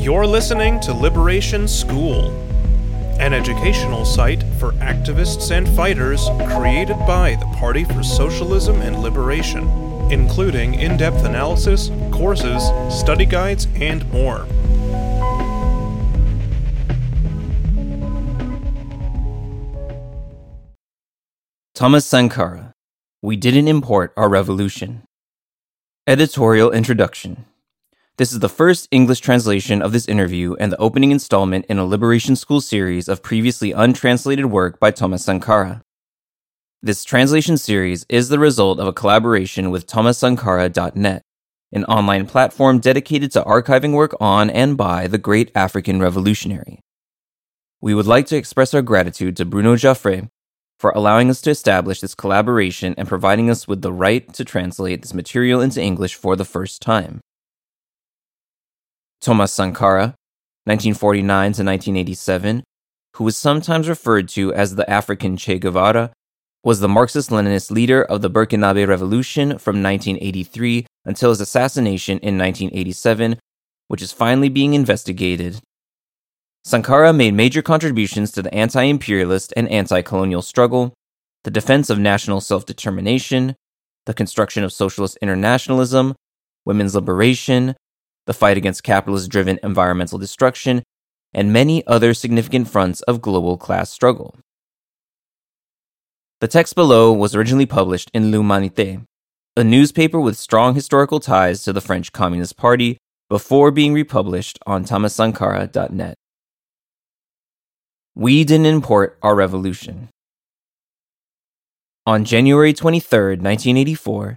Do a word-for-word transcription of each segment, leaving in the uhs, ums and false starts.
You're listening to Liberation School, an educational site for activists and fighters created by the Party for Socialism and Liberation, including in-depth analysis, courses, study guides, and more. Thomas Sankara, We Didn't Import Our Revolution. Editorial Introduction. This is the first English translation of this interview and the opening installment in a Liberation School series of previously untranslated work by Thomas Sankara. This translation series is the result of a collaboration with thomas sankara dot net, an online platform dedicated to archiving work on and by the great African revolutionary. We would like to express our gratitude to Bruno Jaffré for allowing us to establish this collaboration and providing us with the right to translate this material into English for the first time. Thomas Sankara, nineteen forty-nine to nineteen eighty-seven, who was sometimes referred to as the African Che Guevara, was the Marxist-Leninist leader of the Burkinabe Revolution from nineteen eighty-three until his assassination in nineteen eighty-seven, which is finally being investigated. Sankara made major contributions to the anti-imperialist and anti-colonial struggle, the defense of national self-determination, the construction of socialist internationalism, women's liberation, the fight against capitalist-driven environmental destruction, and many other significant fronts of global class struggle. The text below was originally published in L'Humanité, a newspaper with strong historical ties to the French Communist Party, before being republished on thomas sankara dot net. We Didn't Import Our Revolution. On January twenty-third, nineteen eighty-four,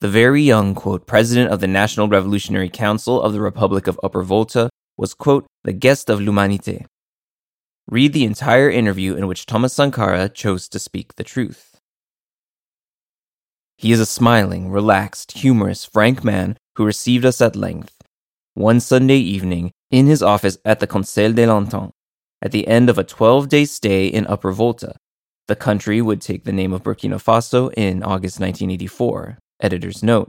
the very young, quote, president of the National Revolutionary Council of the Republic of Upper Volta was, quote, the guest of L'Humanité. Read the entire interview in which Thomas Sankara chose to speak the truth. He is a smiling, relaxed, humorous, frank man who received us at length, one Sunday evening, in his office at the Conseil de l'Entente, at the end of a twelve-day stay in Upper Volta. The country would take the name of Burkina Faso in August nineteen eighty-four. Editor's note,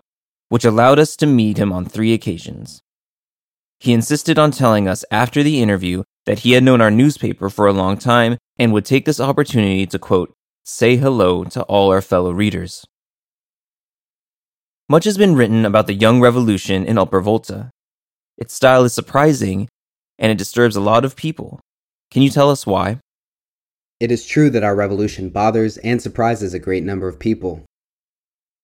which allowed us to meet him on three occasions. He insisted on telling us after the interview that he had known our newspaper for a long time and would take this opportunity to, quote, say hello to all our fellow readers. Much has been written about the young revolution in Upper Volta. Its style is surprising, and it disturbs a lot of people. Can you tell us why? It is true that our revolution bothers and surprises a great number of people.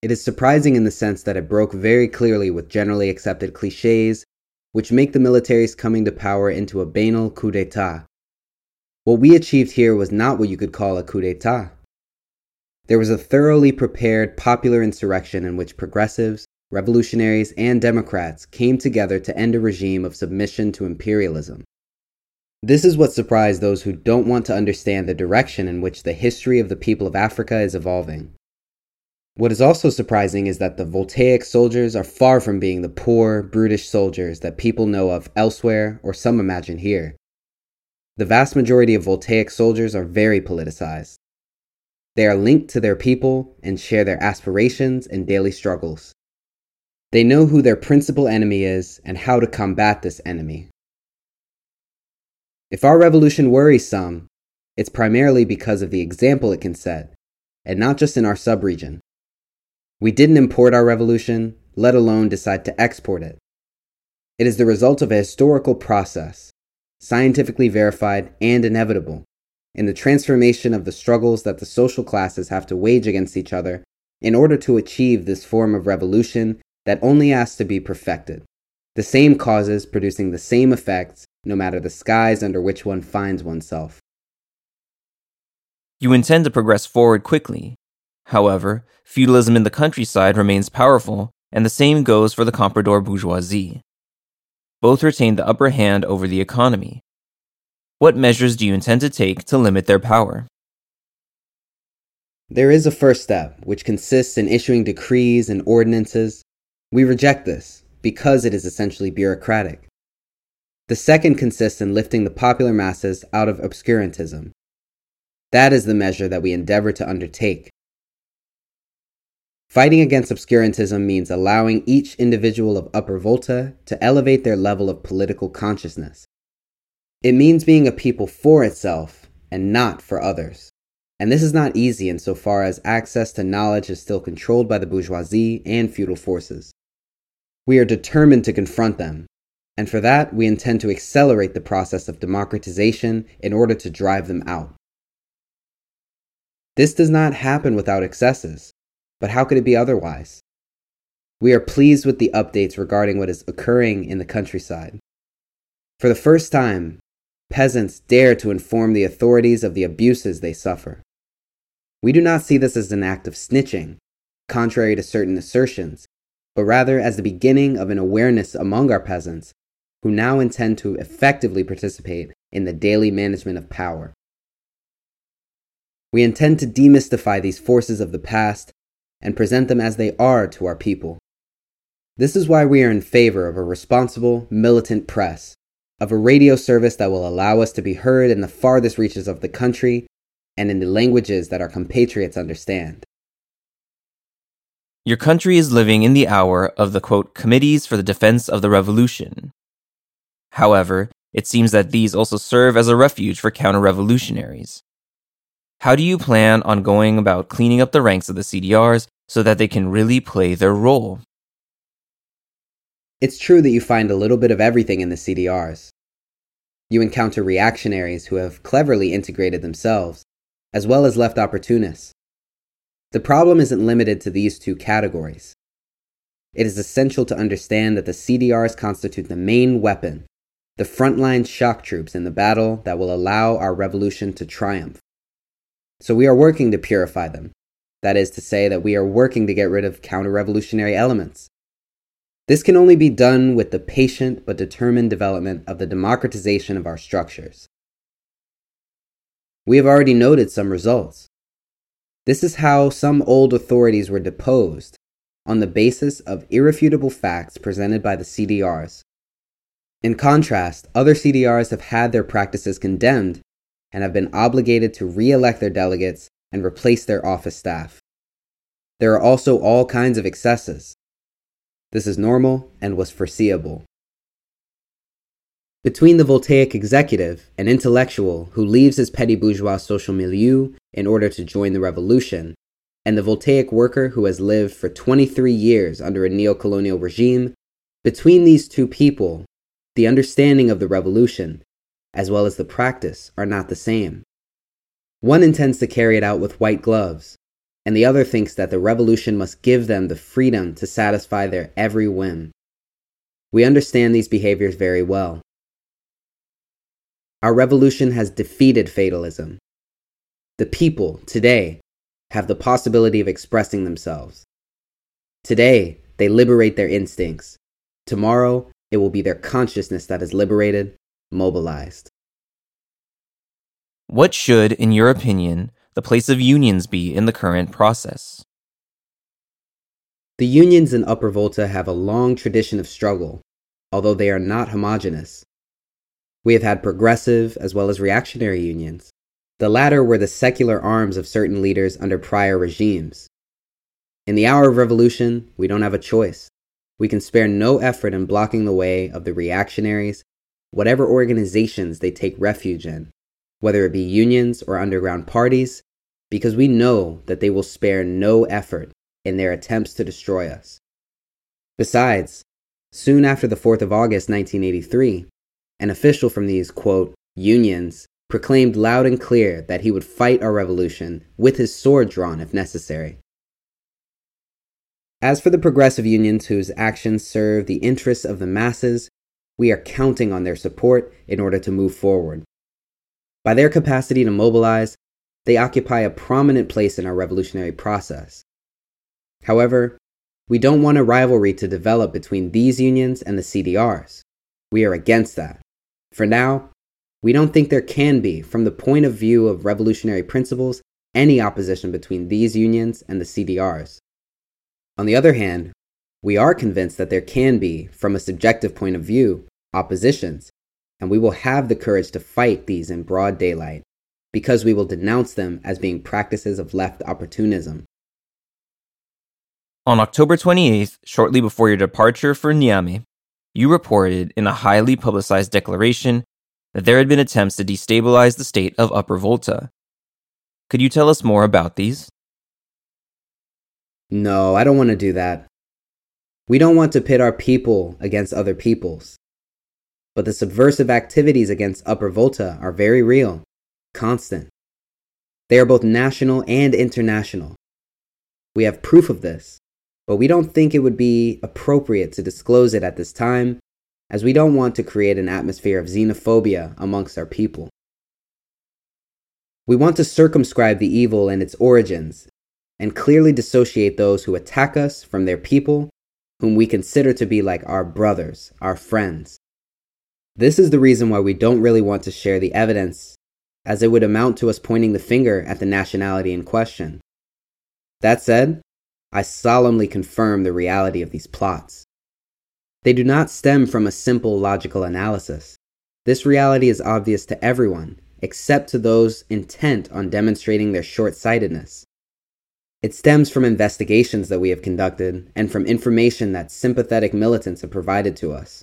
It is surprising in the sense that it broke very clearly with generally accepted clichés, which make the military's coming to power into a banal coup d'état. What we achieved here was not what you could call a coup d'état. There was a thoroughly prepared popular insurrection in which progressives, revolutionaries, and Democrats came together to end a regime of submission to imperialism. This is what surprised those who don't want to understand the direction in which the history of the people of Africa is evolving. What is also surprising is that the Voltaic soldiers are far from being the poor, brutish soldiers that people know of elsewhere or some imagine here. The vast majority of Voltaic soldiers are very politicized. They are linked to their people and share their aspirations and daily struggles. They know who their principal enemy is and how to combat this enemy. If our revolution worries some, it's primarily because of the example it can set, and not just in our subregion. We didn't import our revolution, let alone decide to export it. It is the result of a historical process, scientifically verified and inevitable, in the transformation of the struggles that the social classes have to wage against each other in order to achieve this form of revolution that only has to be perfected, the same causes producing the same effects, no matter the skies under which one finds oneself. You intend to progress forward quickly. However, feudalism in the countryside remains powerful, and the same goes for the comprador bourgeoisie. Both retain the upper hand over the economy. What measures do you intend to take to limit their power? There is a first step, which consists in issuing decrees and ordinances. We reject this, because it is essentially bureaucratic. The second consists in lifting the popular masses out of obscurantism. That is the measure that we endeavor to undertake. Fighting against obscurantism means allowing each individual of Upper Volta to elevate their level of political consciousness. It means being a people for itself and not for others. And this is not easy insofar as access to knowledge is still controlled by the bourgeoisie and feudal forces. We are determined to confront them, and for that we intend to accelerate the process of democratization in order to drive them out. This does not happen without excesses, but how could it be otherwise? We are pleased with the updates regarding what is occurring in the countryside. For the first time, peasants dare to inform the authorities of the abuses they suffer. We do not see this as an act of snitching, contrary to certain assertions, but rather as the beginning of an awareness among our peasants, who now intend to effectively participate in the daily management of power. We intend to demystify these forces of the past and present them as they are to our people. This is why we are in favor of a responsible, militant press, of a radio service that will allow us to be heard in the farthest reaches of the country and in the languages that our compatriots understand. Your country is living in the hour of the, quote, committees for the defense of the revolution. However, it seems that these also serve as a refuge for counter-revolutionaries. How do you plan on going about cleaning up the ranks of the C D Rs so that they can really play their role? It's true that you find a little bit of everything in the C D Rs. You encounter reactionaries who have cleverly integrated themselves, as well as left opportunists. The problem isn't limited to these two categories. It is essential to understand that the C D Rs constitute the main weapon, the frontline shock troops in the battle that will allow our revolution to triumph. So we are working to purify them. That is to say that we are working to get rid of counter-revolutionary elements. This can only be done with the patient but determined development of the democratization of our structures. We have already noted some results. This is how some old authorities were deposed, on the basis of irrefutable facts presented by the C D Rs. In contrast, other C D Rs have had their practices condemned and have been obligated to re-elect their delegates and replace their office staff. There are also all kinds of excesses. This is normal and was foreseeable. Between the Voltaic executive, an intellectual who leaves his petty bourgeois social milieu in order to join the revolution, and the Voltaic worker who has lived for twenty-three years under a neo-colonial regime, between these two people, the understanding of the revolution as well as the practice, are not the same. One intends to carry it out with white gloves, and the other thinks that the revolution must give them the freedom to satisfy their every whim. We understand these behaviors very well. Our revolution has defeated fatalism. The people, today, have the possibility of expressing themselves. Today, they liberate their instincts. Tomorrow, it will be their consciousness that is liberated, mobilized. What should, in your opinion, the place of unions be in the current process? The unions in Upper Volta have a long tradition of struggle, although they are not homogeneous. We have had progressive as well as reactionary unions. The latter were the secular arms of certain leaders under prior regimes. In the hour of revolution, we don't have a choice. We can spare no effort in blocking the way of the reactionaries, whatever organizations they take refuge in, whether it be unions or underground parties, because we know that they will spare no effort in their attempts to destroy us. Besides, soon after the fourth of August nineteen eighty-three, an official from these, quote, unions proclaimed loud and clear that he would fight our revolution with his sword drawn if necessary. As for the progressive unions whose actions serve the interests of the masses, we are counting on their support in order to move forward. By their capacity to mobilize, they occupy a prominent place in our revolutionary process. However, we don't want a rivalry to develop between these unions and the C D Rs. We are against that. For now, we don't think there can be, from the point of view of revolutionary principles, any opposition between these unions and the C D Rs. On the other hand, we are convinced that there can be, from a subjective point of view, oppositions, and we will have the courage to fight these in broad daylight, because we will denounce them as being practices of left opportunism. On October twenty-eighth, shortly before your departure for Niamey, you reported in a highly publicized declaration that there had been attempts to destabilize the state of Upper Volta. Could you tell us more about these? No, I don't want to do that. We don't want to pit our people against other peoples. But the subversive activities against Upper Volta are very real, constant. They are both national and international. We have proof of this, but we don't think it would be appropriate to disclose it at this time, as we don't want to create an atmosphere of xenophobia amongst our people. We want to circumscribe the evil and its origins, and clearly dissociate those who attack us from their people, whom we consider to be like our brothers, our friends. This is the reason why we don't really want to share the evidence, as it would amount to us pointing the finger at the nationality in question. That said, I solemnly confirm the reality of these plots. They do not stem from a simple logical analysis. This reality is obvious to everyone, except to those intent on demonstrating their short-sightedness. It stems from investigations that we have conducted and from information that sympathetic militants have provided to us.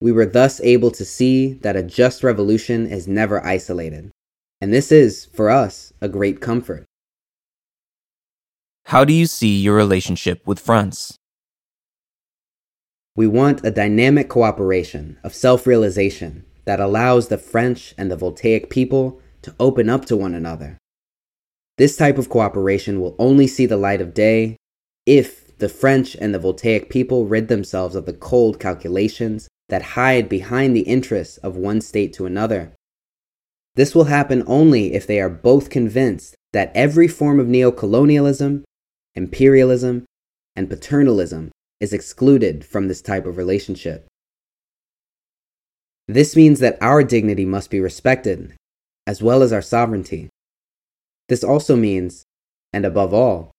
We were thus able to see that a just revolution is never isolated, and this is, for us, a great comfort. How do you see your relationship with France? We want a dynamic cooperation of self-realization that allows the French and the Voltaic people to open up to one another. This type of cooperation will only see the light of day if the French and the Voltaic people rid themselves of the cold calculations that hide behind the interests of one state to another. This will happen only if they are both convinced that every form of neocolonialism, imperialism, and paternalism is excluded from this type of relationship. This means that our dignity must be respected, as well as our sovereignty. This also means, and above all,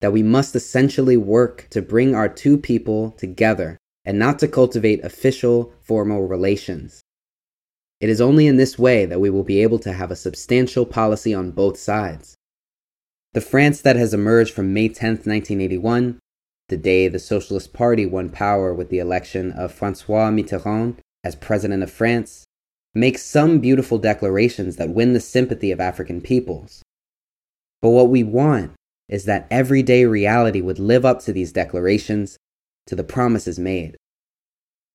that we must essentially work to bring our two people together and not to cultivate official, formal relations. It is only in this way that we will be able to have a substantial policy on both sides. The France that has emerged from May tenth, nineteen eighty-one, the day the Socialist Party won power with the election of François Mitterrand as President of France, makes some beautiful declarations that win the sympathy of African peoples. But what we want is that everyday reality would live up to these declarations, to the promises made.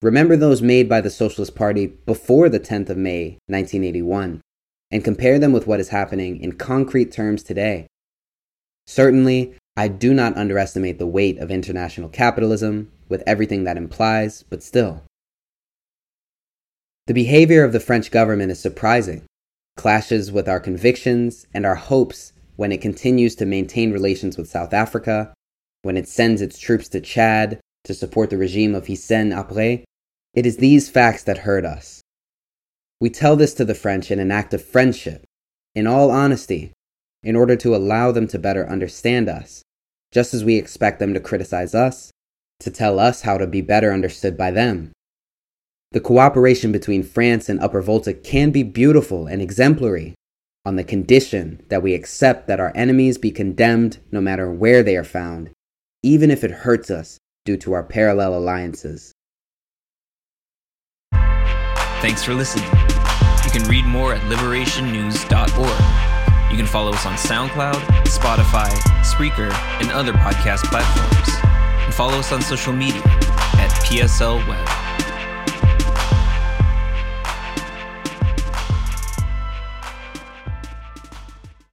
Remember those made by the Socialist Party before the tenth of May, nineteen eighty-one, and compare them with what is happening in concrete terms today. Certainly, I do not underestimate the weight of international capitalism, with everything that implies, but still. The behavior of the French government is surprising, clashes with our convictions and our hopes when it continues to maintain relations with South Africa, when it sends its troops to Chad to support the regime of Hissène Habré. It is these facts that hurt us. We tell this to the French in an act of friendship, in all honesty, in order to allow them to better understand us, just as we expect them to criticize us, to tell us how to be better understood by them. The cooperation between France and Upper Volta can be beautiful and exemplary, on the condition that we accept that our enemies be condemned no matter where they are found, even if it hurts us due to our parallel alliances. Thanks for listening. You can read more at liberation news dot org. You can follow us on SoundCloud, Spotify, Spreaker, and other podcast platforms. And follow us on social media at P S L Web.